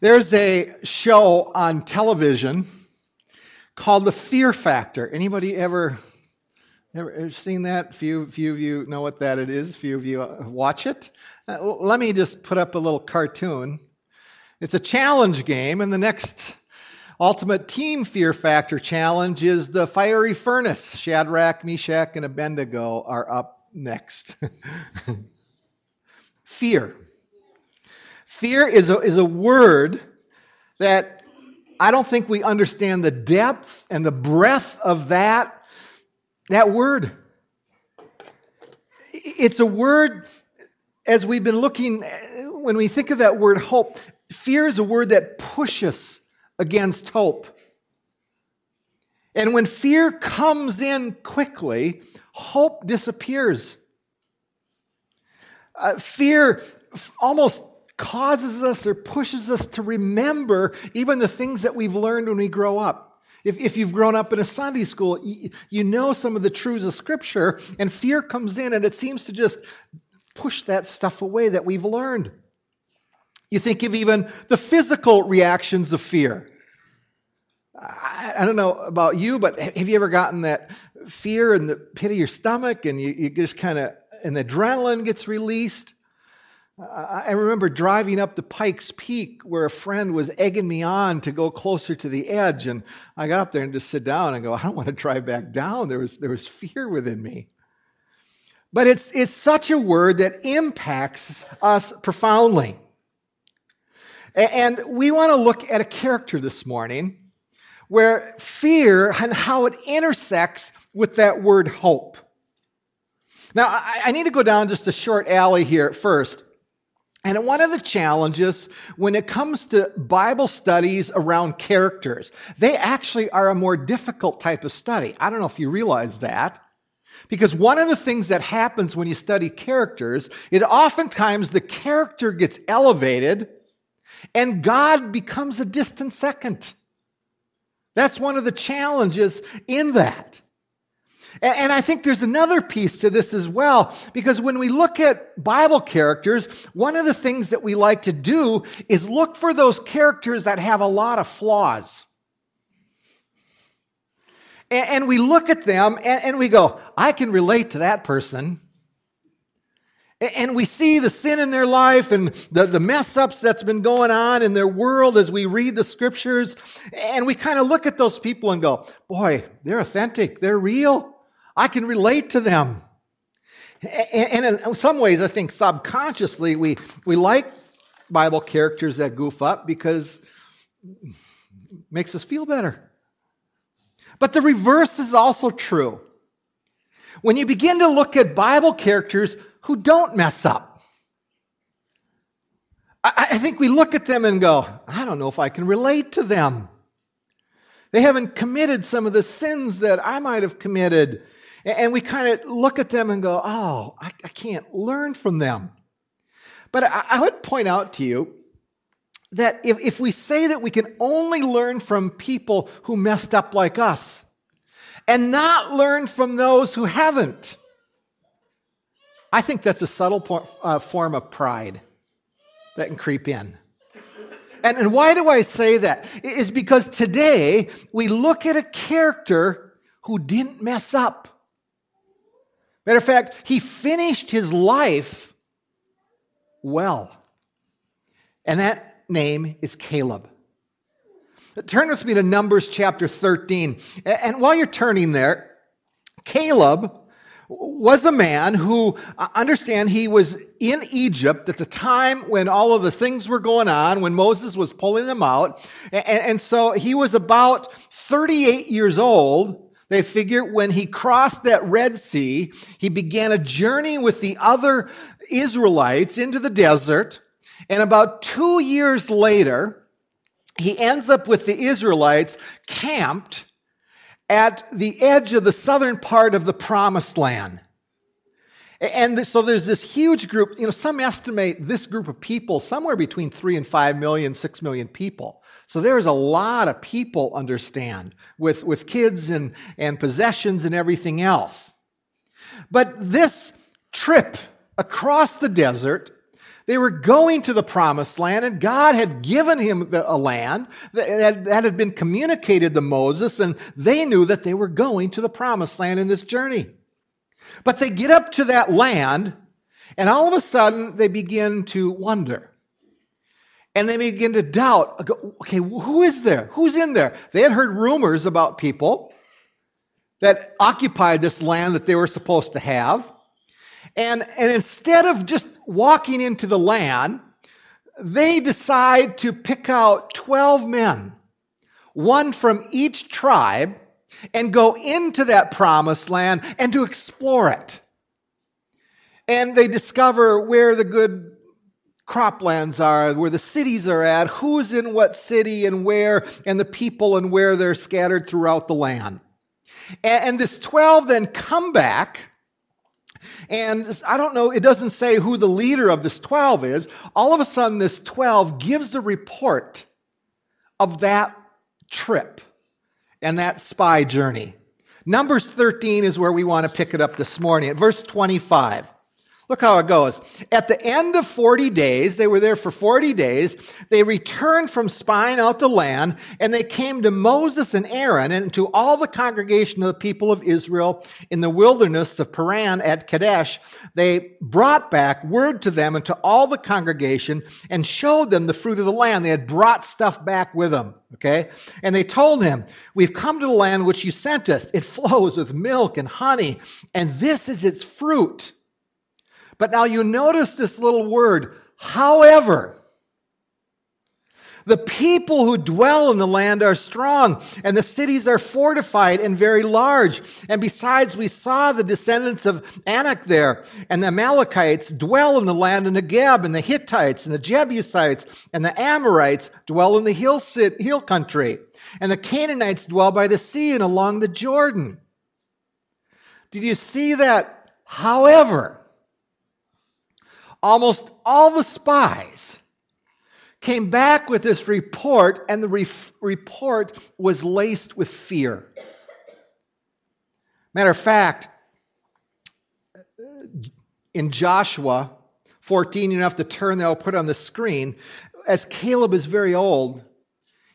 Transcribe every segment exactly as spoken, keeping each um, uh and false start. There's a show on television called The Fear Factor. Anybody ever, ever seen that? Few, few of you know what that it is. Few of you watch it. Uh, let me just put up a little cartoon. It's a challenge game, and the next Ultimate Team Fear Factor challenge is the Fiery Furnace. Shadrach, Meshach, and Abednego are up next. Fear. Fear is a, is a word that I don't think we understand the depth and the breadth of that, that word. It's a word, as we've been looking, when we think of that word hope, fear is a word that pushes against hope. And when fear comes in quickly, hope disappears. Uh, fear f- almost causes us or pushes us to remember even the things that we've learned when we grow up. If, if you've grown up in a Sunday school, you, you know some of the truths of Scripture, and fear comes in and it seems to just push that stuff away that we've learned. You think of even the physical reactions of fear. I, I don't know about you, but have you ever gotten that fear in the pit of your stomach and you, you just kind of, and the adrenaline gets released? I remember driving up to Pikes Peak where a friend was egging me on to go closer to the edge, and I got up there and just sit down and go, I don't want to drive back down. There was there was fear within me. But it's it's such a word that impacts us profoundly. And we want to look at a character this morning where fear and how it intersects with that word hope. Now, I, I need to go down just a short alley here at first. And one of the challenges when it comes to Bible studies around characters, they actually are a more difficult type of study. I don't know if you realize that. Because one of the things that happens when you study characters, it oftentimes the character gets elevated and God becomes a distant second. That's one of the challenges in that. And I think there's another piece to this as well, because when we look at Bible characters, one of the things that we like to do is look for those characters that have a lot of flaws. And we look at them and we go, I can relate to that person. And we see the sin in their life and the, the mess-ups that's been going on in their world as we read the Scriptures. And we kind of look at those people and go, boy, they're authentic, they're real. I can relate to them. And in some ways, I think subconsciously, we, we like Bible characters that goof up because it makes us feel better. But the reverse is also true. When you begin to look at Bible characters who don't mess up, I, I think we look at them and go, I don't know if I can relate to them. They haven't committed some of the sins that I might have committed. And we kind of look at them and go, oh, I, I can't learn from them. But I, I would point out to you that if, if we say that we can only learn from people who messed up like us and not learn from those who haven't, I think that's a subtle por- uh, form of pride that can creep in. And, and why do I say that? It's because today we look at a character who didn't mess up. Matter of fact, he finished his life well. And that name is Caleb. Turn with me to Numbers chapter thirteen. And while you're turning there, Caleb was a man who, I understand, he was in Egypt at the time when all of the things were going on, when Moses was pulling them out. And so he was about thirty-eight years old. They figure when he crossed that Red Sea, he began a journey with the other Israelites into the desert. And about two years later, he ends up with the Israelites camped at the edge of the southern part of the Promised Land. And so there's this huge group, you know, some estimate this group of people somewhere between three and five million, six million people. So there's a lot of people, understand, with, with kids and, and possessions and everything else. But this trip across the desert They were going to the promised land, and God had given him the, a land that, that had been communicated to Moses, and they knew that they were going to the promised land in this journey. But they get up to that land, and all of a sudden they begin to wonder. And they begin to doubt, okay, who is there? Who's in there? They had heard rumors about people that occupied this land that they were supposed to have. And, and instead of just walking into the land, they decide to pick out twelve men, one from each tribe, and go into that promised land and to explore it. And they discover where the good croplands are, where the cities are at, who's in what city and where, and the people and where they're scattered throughout the land. And, and this twelve then come back, and I don't know, it doesn't say who the leader of this twelve is. All of a sudden, this twelve gives a report of that trip and that spy journey. Numbers thirteen is where we want to pick it up this morning, at verse twenty-five. Look how it goes. At the end of forty days, they were there for forty days, they returned from spying out the land, and they came to Moses and Aaron and to all the congregation of the people of Israel in the wilderness of Paran at Kadesh. They brought back word to them and to all the congregation and showed them the fruit of the land. They had brought stuff back with them, okay? And they told him, "We've come to the land which you sent us. It flows with milk and honey, and this is its fruit." But now you notice this little word, however. The people who dwell in the land are strong, and the cities are fortified and very large. And besides, we saw the descendants of Anak there, and the Amalekites dwell in the land of Negev, and the Hittites, and the Jebusites, and the Amorites dwell in the hill, sit, hill country. And the Canaanites dwell by the sea and along the Jordan. Did you see that? However, almost all the spies came back with this report, and the re- report was laced with fear. Matter of fact, in Joshua fourteen, you don't have to turn there, I'll put it on the screen. As Caleb is very old,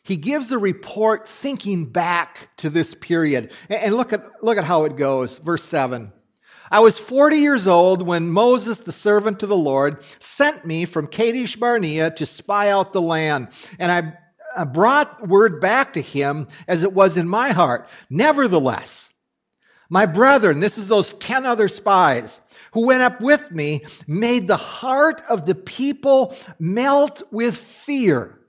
he gives a report thinking back to this period. And look at, look at how it goes, verse seven. I was forty years old when Moses, the servant of the Lord, sent me from Kadesh Barnea to spy out the land. And I, I brought word back to him as it was in my heart. Nevertheless, my brethren, this is those ten other spies who went up with me, made the heart of the people melt with fear.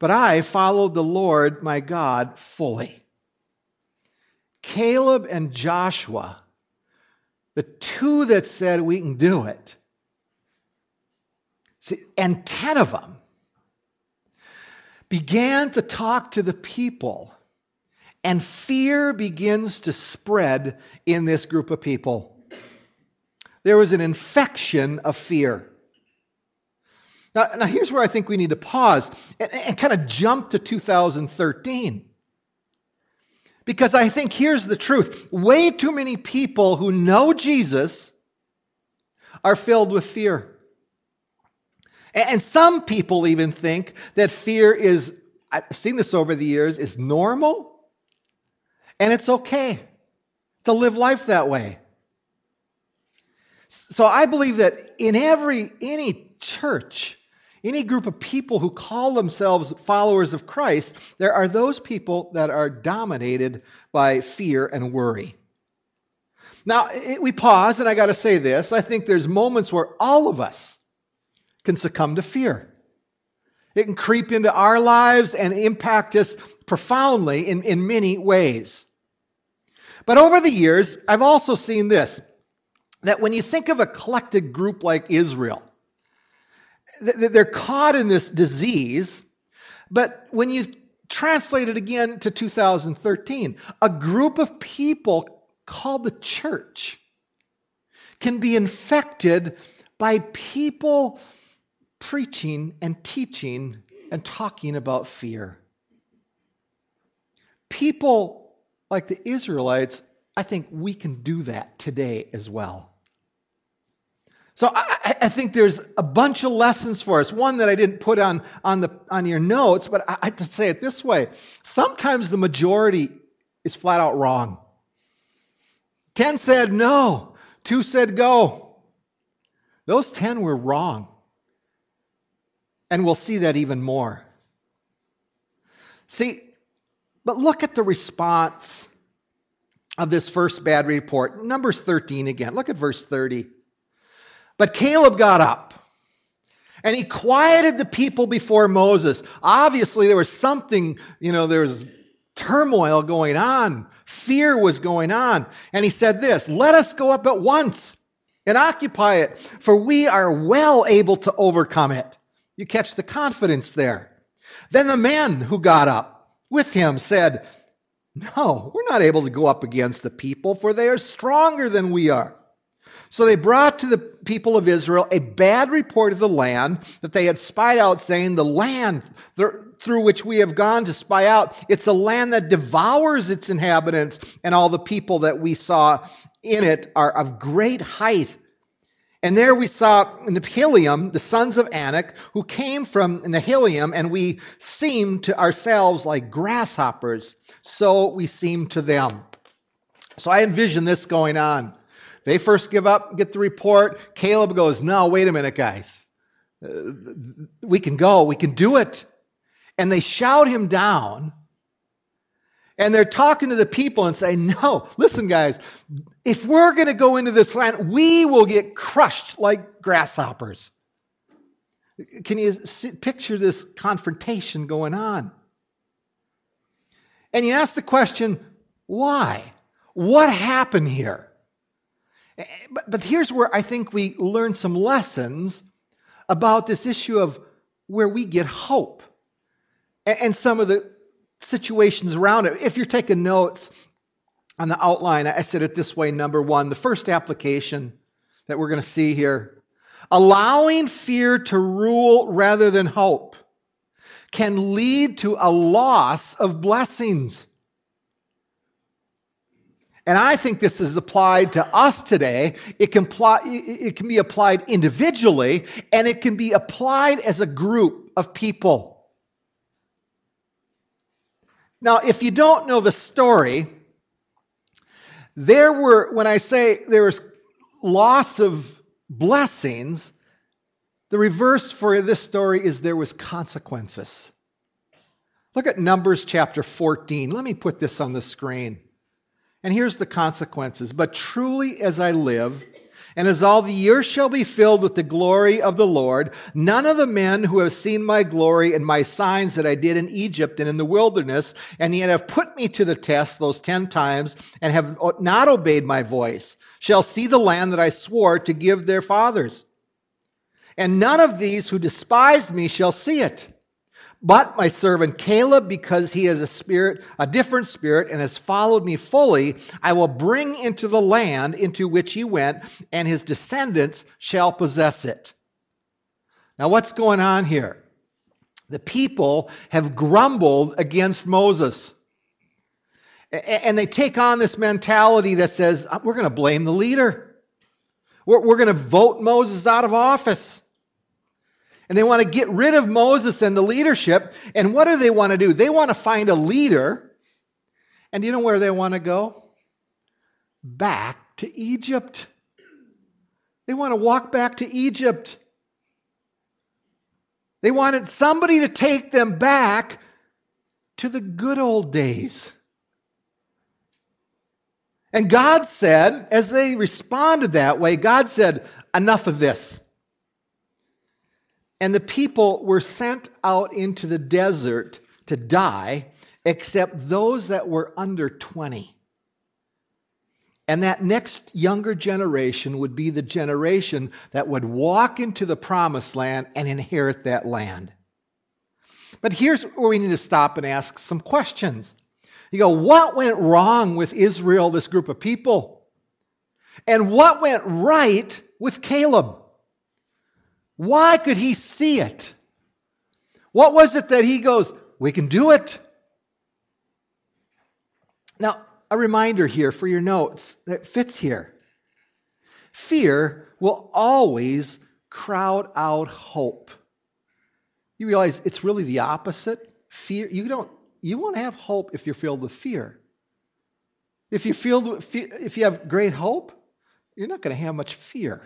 But I followed the Lord my God fully. Caleb and Joshua, the two that said we can do it, see, and ten of them began to talk to the people, and fear begins to spread in this group of people. There was an infection of fear. Now, now here's where I think we need to pause and, and kind of jump to two thousand thirteen. Because I think here's the truth. Way too many people who know Jesus are filled with fear. And some people even think that fear is, I've seen this over the years, is normal and it's okay to live life that way. So I believe that in every, any church, any group of people who call themselves followers of Christ, there are those people that are dominated by fear and worry. Now, we pause, and I got to say this. I think there's moments where all of us can succumb to fear. It can creep into our lives and impact us profoundly in, in many ways. But over the years, I've also seen this, that when you think of a collected group like Israel, they're caught in this disease, but when you translate it again to two thousand thirteen, a group of people called the church can be infected by people preaching and teaching and talking about fear. People like the Israelites, I think we can do that today as well. So I, I think there's a bunch of lessons for us. One that I didn't put on on the on your notes, but I, I have to say it this way. Sometimes the majority is flat out wrong. Ten said no. Two said go. Those ten were wrong. And we'll see that even more. See, but look at the response of this first bad report. Numbers thirteen again. Look at verse thirty. But Caleb got up, and he quieted the people before Moses. Obviously, there was something, you know, there was turmoil going on. Fear was going on. And he said this, "Let us go up at once and occupy it, for we are well able to overcome it." You catch the confidence there. Then the men who got up with him said, "No, we're not able to go up against the people, for they are stronger than we are." So they brought to the people of Israel a bad report of the land that they had spied out, saying, "The land through which we have gone to spy out, it's a land that devours its inhabitants, and all the people that we saw in it are of great height. And there we saw Nephilim, the sons of Anak, who came from Nephilim, and we seemed to ourselves like grasshoppers, so we seemed to them." So I envision this going on. They first give up, get the report. Caleb goes, "No, wait a minute, guys. Uh, we can go. We can do it." And they shout him down. And they're talking to the people and saying, "No, listen, guys. If we're going to go into this land, we will get crushed like grasshoppers." Can you see, picture this confrontation going on? And you ask the question, why? What happened here? But, but here's where I think we learn some lessons about this issue of where we get hope and, and some of the situations around it. If you're taking notes on the outline, I said it this way, number one, the first application that we're going to see here, allowing fear to rule rather than hope can lead to a loss of blessings. And I think this is applied to us today. It can, pl- it can be applied individually, and it can be applied as a group of people. Now, if you don't know the story, there were, when I say there was loss of blessings, the reverse for this story is there was consequences. Look at Numbers chapter fourteen. Let me put this on the screen. And here's the consequences. "But truly as I live, and as all the years shall be filled with the glory of the Lord, none of the men who have seen my glory and my signs that I did in Egypt and in the wilderness, and yet have put me to the test those ten times, and have not obeyed my voice, shall see the land that I swore to give their fathers. And none of these who despised me shall see it. But my servant Caleb, because he has a spirit, a different spirit, and has followed me fully, I will bring into the land into which he went, and his descendants shall possess it." Now what's going on here? The people have grumbled against Moses. And they take on this mentality that says, we're going to blame the leader. We're going to vote Moses out of office. And they want to get rid of Moses and the leadership. And what do they want to do? They want to find a leader. And you know where they want to go? Back to Egypt. They want to walk back to Egypt. They wanted somebody to take them back to the good old days. And God said, as they responded that way, God said, "Enough of this." And the people were sent out into the desert to die, except those that were under twenty. And that next younger generation would be the generation that would walk into the promised land and inherit that land. But here's where we need to stop and ask some questions. You go, what went wrong with Israel, this group of people? And what went right with Caleb? Why could he see it? What was it that he goes, we can do it? Now, a reminder here for your notes that fits here. Fear will always crowd out hope. You realize it's really the opposite. Fear, you don't, you won't have hope if you're filled with fear. If you feel, if you have great hope, you're not going to have much fear.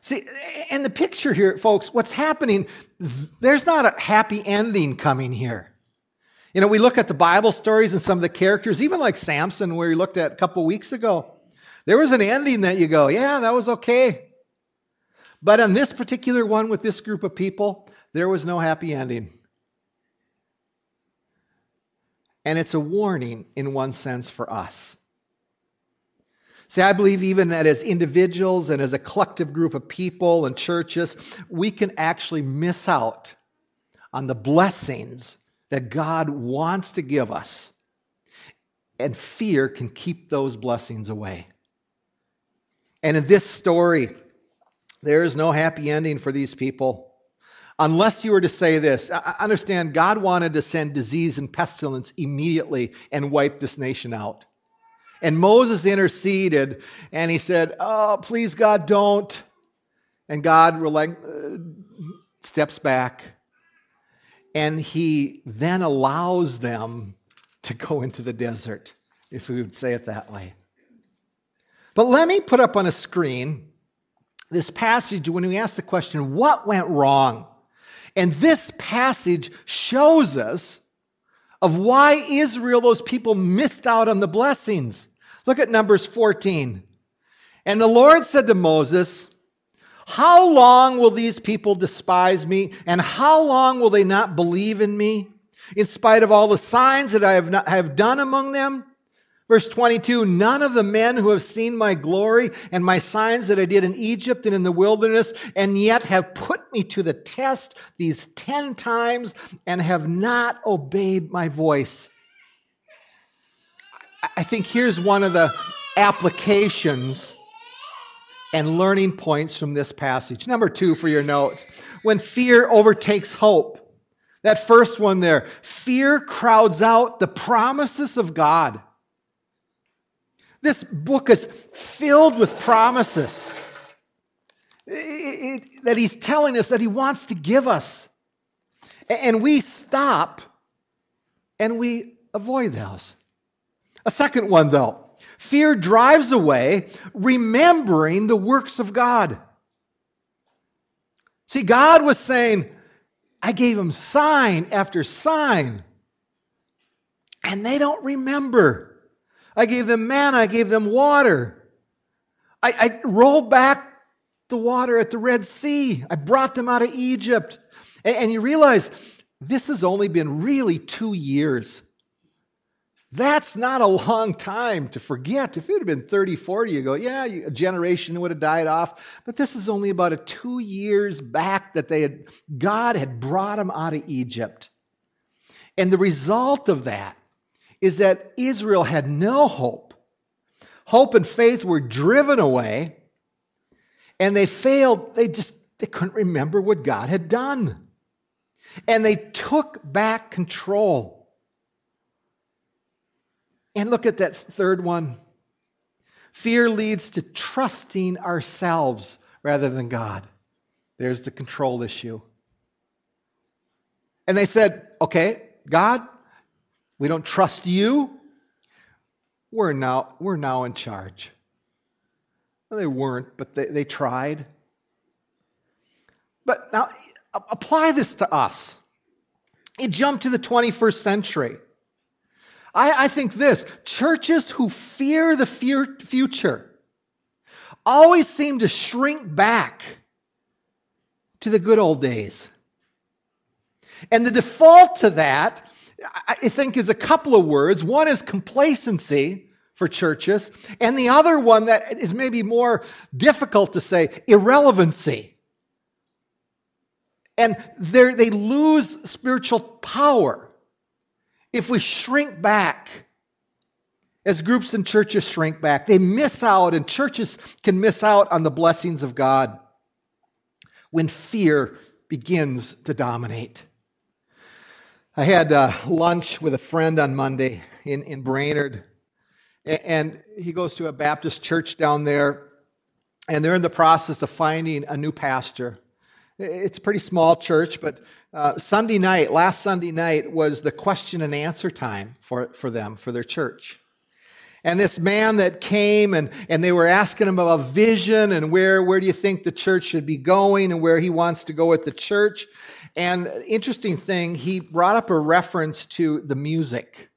See, and the picture here, folks, what's happening, there's not a happy ending coming here. You know, we look at the Bible stories and some of the characters, even like Samson, where we looked at a couple weeks ago. There was an ending that you go, yeah, that was okay. But on this particular one with this group of people, there was no happy ending. And it's a warning in one sense for us. See, I believe even that as individuals and as a collective group of people and churches, we can actually miss out on the blessings that God wants to give us. And fear can keep those blessings away. And in this story, there is no happy ending for these people. Unless you were to say this, I understand God wanted to send disease and pestilence immediately and wipe this nation out. And Moses interceded, and he said, oh, please, God, don't. And God steps back, and he then allows them to go into the desert, if we would say it that way. But let me put up on a screen this passage when we ask the question, what went wrong? And this passage shows us of why Israel, those people, missed out on the blessings. Look at Numbers fourteen. And the Lord said to Moses, how long will these people despise me, and how long will they not believe in me, in spite of all the signs that I have, not, have done among them? Verse twenty-two, none of the men who have seen my glory and my signs that I did in Egypt and in the wilderness, and yet have put me to the test these ten times and have not obeyed my voice. I think here's one of the applications and learning points from this passage. Number two for your notes, when fear overtakes hope. That first one there, fear crowds out the promises of God. This book is filled with promises it, it, that he's telling us that he wants to give us. And we stop and we avoid those. A second one, though. Fear drives away remembering the works of God. See, God was saying, I gave them sign after sign, and they don't remember. I gave them manna, I gave them water. I, I rolled back the water at the Red Sea. I brought them out of Egypt. And, and you realize this has only been really two years. That's not a long time to forget. If it had been thirty, forty, you go, yeah, you, a generation would have died off. But this is only about a two years back that they had, God had brought them out of Egypt. And the result of that is that Israel had no hope. Hope and faith were driven away, and they failed. They just they couldn't remember what God had done. And they took back control. And look at that third one. Fear leads to trusting ourselves rather than God. There's the control issue. And they said, okay, God, we don't trust you. We're now, we're now in charge. Well, they weren't, but they, they tried. But now, apply this to us. It jumped to the twenty-first century. I, I think this, churches who fear the fear, future always seem to shrink back to the good old days. And the default to that I think is a couple of words. One is complacency for churches, and the other one that is maybe more difficult to say, irrelevancy. And they lose spiritual power if we shrink back, as groups and churches shrink back. They miss out, and churches can miss out on the blessings of God when fear begins to dominate. I had uh, lunch with a friend on Monday in, in Brainerd, and he goes to a Baptist church down there, and they're in the process of finding a new pastor. It's a pretty small church, but uh, Sunday night, last Sunday night, was the question and answer time for for them, for their church. And this man that came, and, and they were asking him about vision and where, where do you think the church should be going and where he wants to go with the church. And interesting thing, he brought up a reference to the music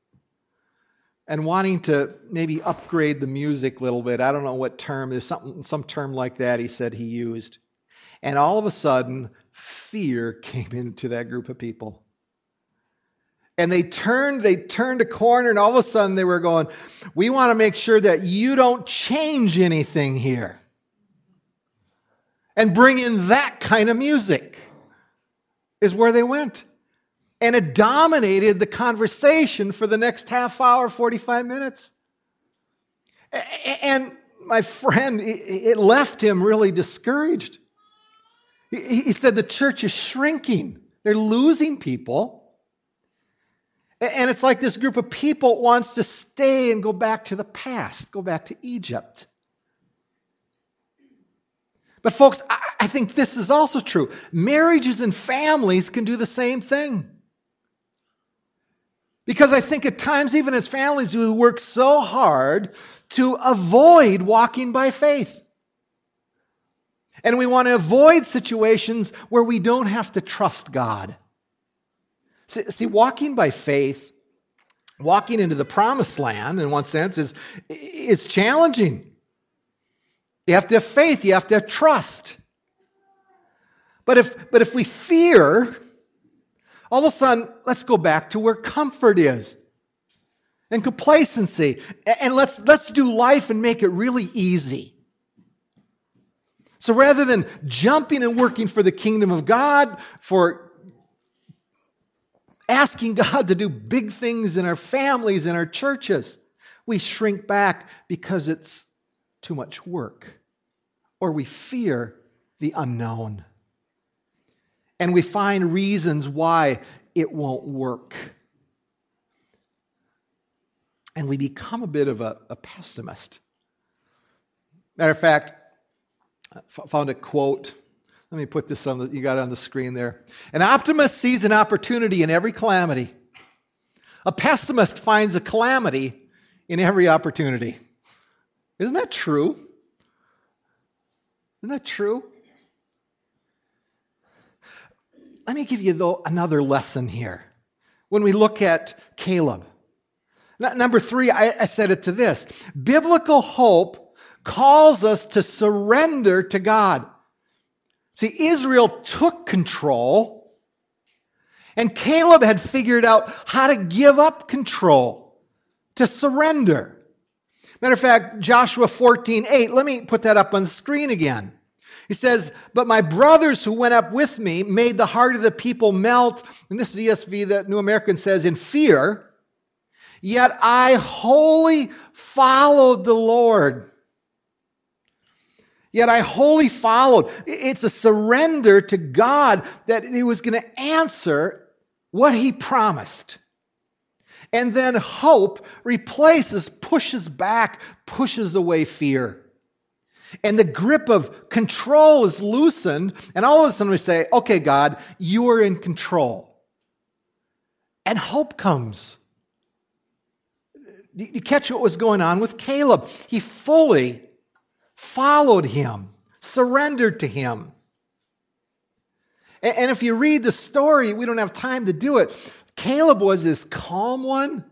and wanting to maybe upgrade the music a little bit. I don't know what term, there's something, some term like that he said he used. And all of a sudden, fear came into that group of people. And they turned, they turned a corner, and all of a sudden they were going, we want to make sure that you don't change anything here. And bring in that kind of music is where they went. And it dominated the conversation for the next half hour, forty-five minutes. And my friend, it left him really discouraged. He said the church is shrinking. They're losing people. And it's like this group of people wants to stay and go back to the past, go back to Egypt. But folks, I think this is also true. Marriages and families can do the same thing. Because I think at times, even as families, we work so hard to avoid walking by faith. And we want to avoid situations where we don't have to trust God. See, walking by faith, walking into the promised land, in one sense, is, is challenging. You have to have faith. You have to have trust. But if, but if we fear, all of a sudden, let's go back to where comfort is and complacency. And let's, let's do life and make it really easy. So rather than jumping and working for the kingdom of God, for asking God to do big things in our families, in our churches, we shrink back because it's too much work, or we fear the unknown. And we find reasons why it won't work. And we become a bit of a, a pessimist. Matter of fact, I found a quote. Let me put this on the, you got it on the screen there. An optimist sees an opportunity in every calamity. A pessimist finds a calamity in every opportunity. Isn't that true? Isn't that true? Let me give you, though, another lesson here. When we look at Caleb. Number three, I, I said it to this. Biblical hope calls us to surrender to God. See, Israel took control, and Caleb had figured out how to give up control, to surrender. Matter of fact, Joshua fourteen eight, let me put that up on the screen again. He says, but my brothers who went up with me made the heart of the people melt, and this is E S V, the New American, says, in fear, yet I wholly followed the Lord. Yet I wholly followed. It's a surrender to God that he was going to answer what he promised. And then hope replaces, pushes back, pushes away fear. And the grip of control is loosened. And all of a sudden we say, okay, God, you are in control. And hope comes. Do you catch what was going on with Caleb? He fully followed him, surrendered to him. And, and if you read the story, we don't have time to do it. Caleb was this calm one.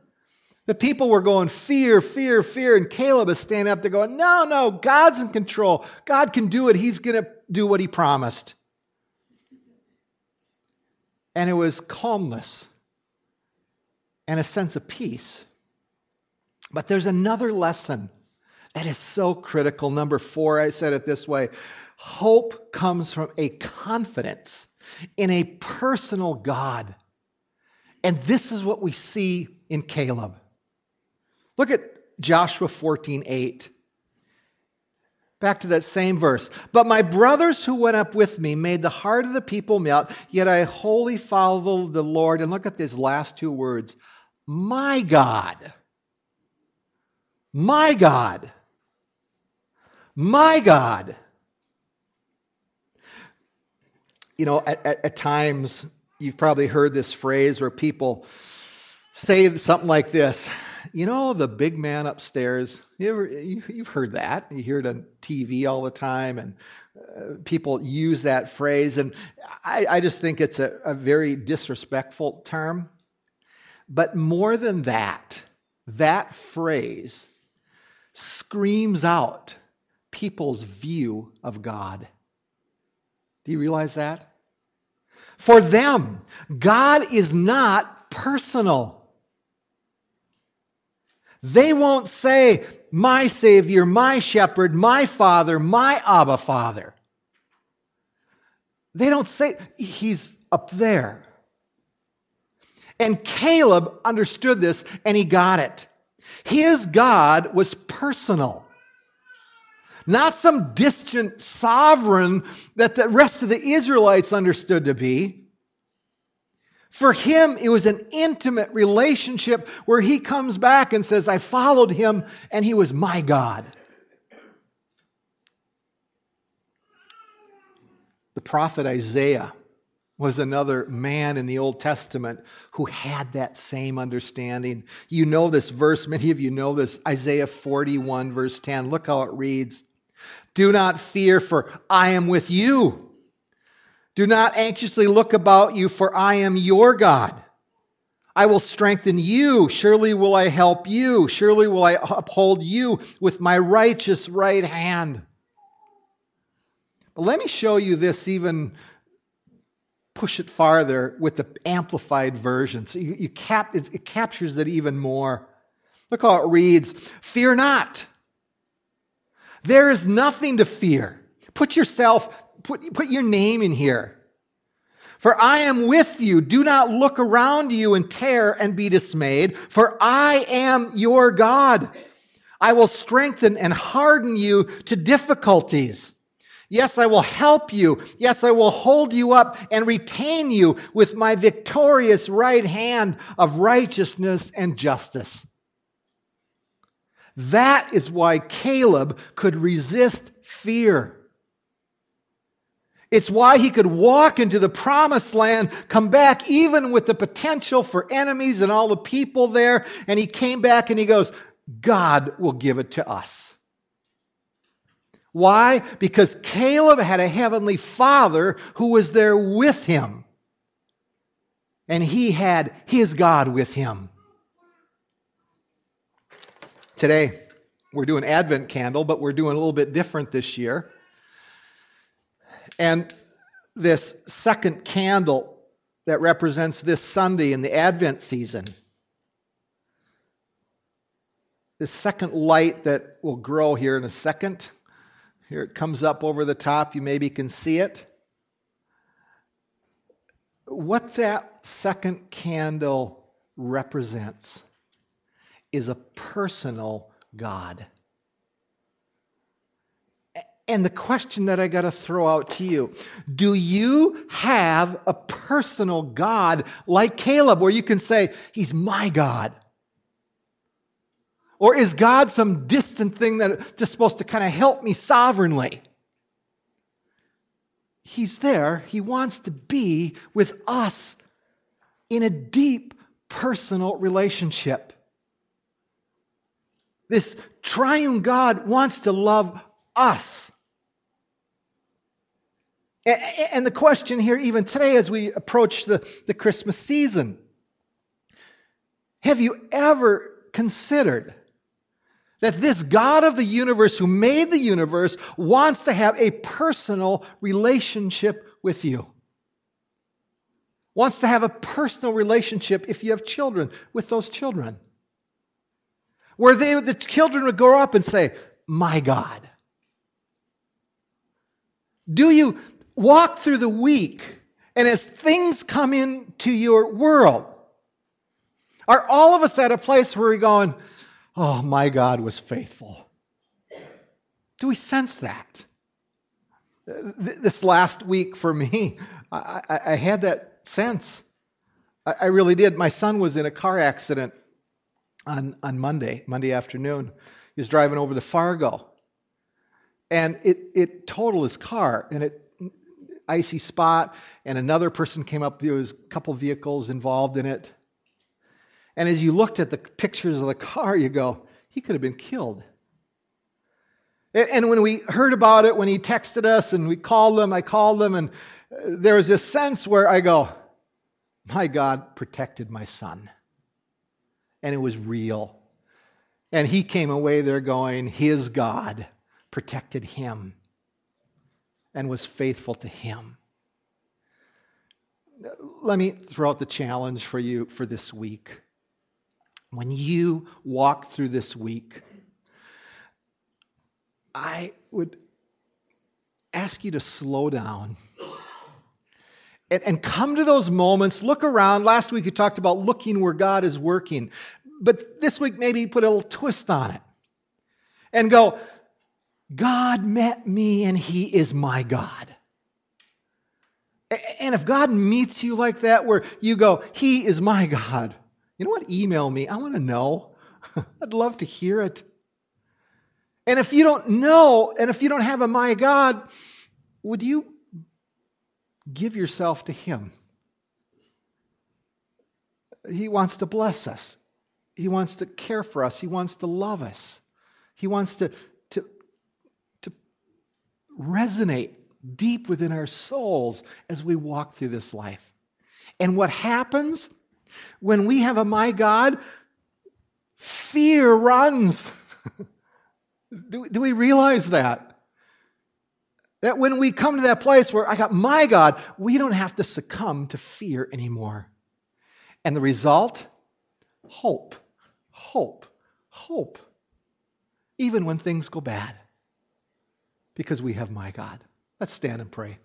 The people were going, fear, fear, fear. And Caleb is standing up there going, no, no, God's in control. God can do it. He's going to do what he promised. And it was calmness and a sense of peace. But there's another lesson. That is so critical. Number four, I said it this way. Hope comes from a confidence in a personal God. And this is what we see in Caleb. Look at Joshua fourteen eight. Back to that same verse. But my brothers who went up with me made the heart of the people melt, yet I wholly followed the Lord. And look at these last two words. My God. My God, my God. You know, at, at, at times you've probably heard this phrase where people say something like this. You know, the big man upstairs, you ever, you, you've heard that. You hear it on T V all the time, and uh, people use that phrase. And I, I just think it's a, a very disrespectful term. But more than that, that phrase screams out people's view of God. Do you realize that? For them, God is not personal. They won't say, my Savior, my Shepherd, my Father, my Abba Father. They don't say, He's up there. And Caleb understood this, and he got it. His God was personal. Not some distant sovereign that the rest of the Israelites understood to be. For him, it was an intimate relationship where he comes back and says, I followed him, and he was my God. The prophet Isaiah was another man in the Old Testament who had that same understanding. You know this verse. Many of you know this. Isaiah forty-one, verse ten. Look how it reads. Do not fear, for I am with you. Do not anxiously look about you, for I am your God. I will strengthen you. Surely will I help you. Surely will I uphold you with my righteous right hand. But let me show you this, even push it farther with the amplified version. So you, you cap, it, it captures it even more. Look how it reads. Fear not. There is nothing to fear. Put yourself Put, put your name in here. For I am with you. Do not look around you in terror and be dismayed. For I am your God. I will strengthen and harden you to difficulties. Yes, I will help you. Yes, I will hold you up and retain you with my victorious right hand of righteousness and justice. That is why Caleb could resist fear. It's why he could walk into the promised land, come back even with the potential for enemies and all the people there. And he came back and he goes, God will give it to us. Why? Because Caleb had a heavenly father who was there with him. And he had his God with him. Today, we're doing Advent candle, but we're doing a little bit different this year. And this second candle that represents this Sunday in the Advent season, this second light that will grow here in a second, here it comes up over the top, you maybe can see it. What that second candle represents is a personal God. And the question that I got to throw out to you, do you have a personal God like Caleb where you can say, He's my God? Or is God some distant thing that's just supposed to kind of help me sovereignly? He's there. He wants to be with us in a deep personal relationship. This triune God wants to love us. And the question here, even today as we approach the, the Christmas season, have you ever considered that this God of the universe who made the universe wants to have a personal relationship with you? Wants to have a personal relationship, if you have children, with those children. Where they, the children would grow up and say, my God. Do you walk through the week, and as things come into your world, are all of us at a place where we're going, oh, my God was faithful? Do we sense that? This last week for me, I, I, I had that sense. I, I really did. My son was in a car accident on, on Monday, Monday afternoon. is driving over to Fargo. And it, it totaled his car, and it icy spot, and another person came up. There was a couple vehicles involved in it. And as you looked at the pictures of the car, you go, he could have been killed. And when we heard about it, when he texted us and we called him, I called him, and there was this sense where I go, my God protected my son. And it was real. And he came away there going, his God protected him and was faithful to him. Let me throw out the challenge for you for this week. When you walk through this week, I would ask you to slow down and, and come to those moments. Look around. Last week you talked about looking where God is working. But this week maybe put a little twist on it and go, God met me and he is my God. And if God meets you like that where you go, he is my God, you know what? Email me. I want to know. I'd love to hear it. And if you don't know, and if you don't have a my God, would you give yourself to him? He wants to bless us. He wants to care for us. He wants to love us. He wants to, to, to resonate deep within our souls as we walk through this life. And what happens when we have a my God, fear runs. Do, do we realize that? That when we come to that place where I got my God, we don't have to succumb to fear anymore. And the result? Hope, hope, hope. Even when things go bad. Because we have my God. Let's stand and pray.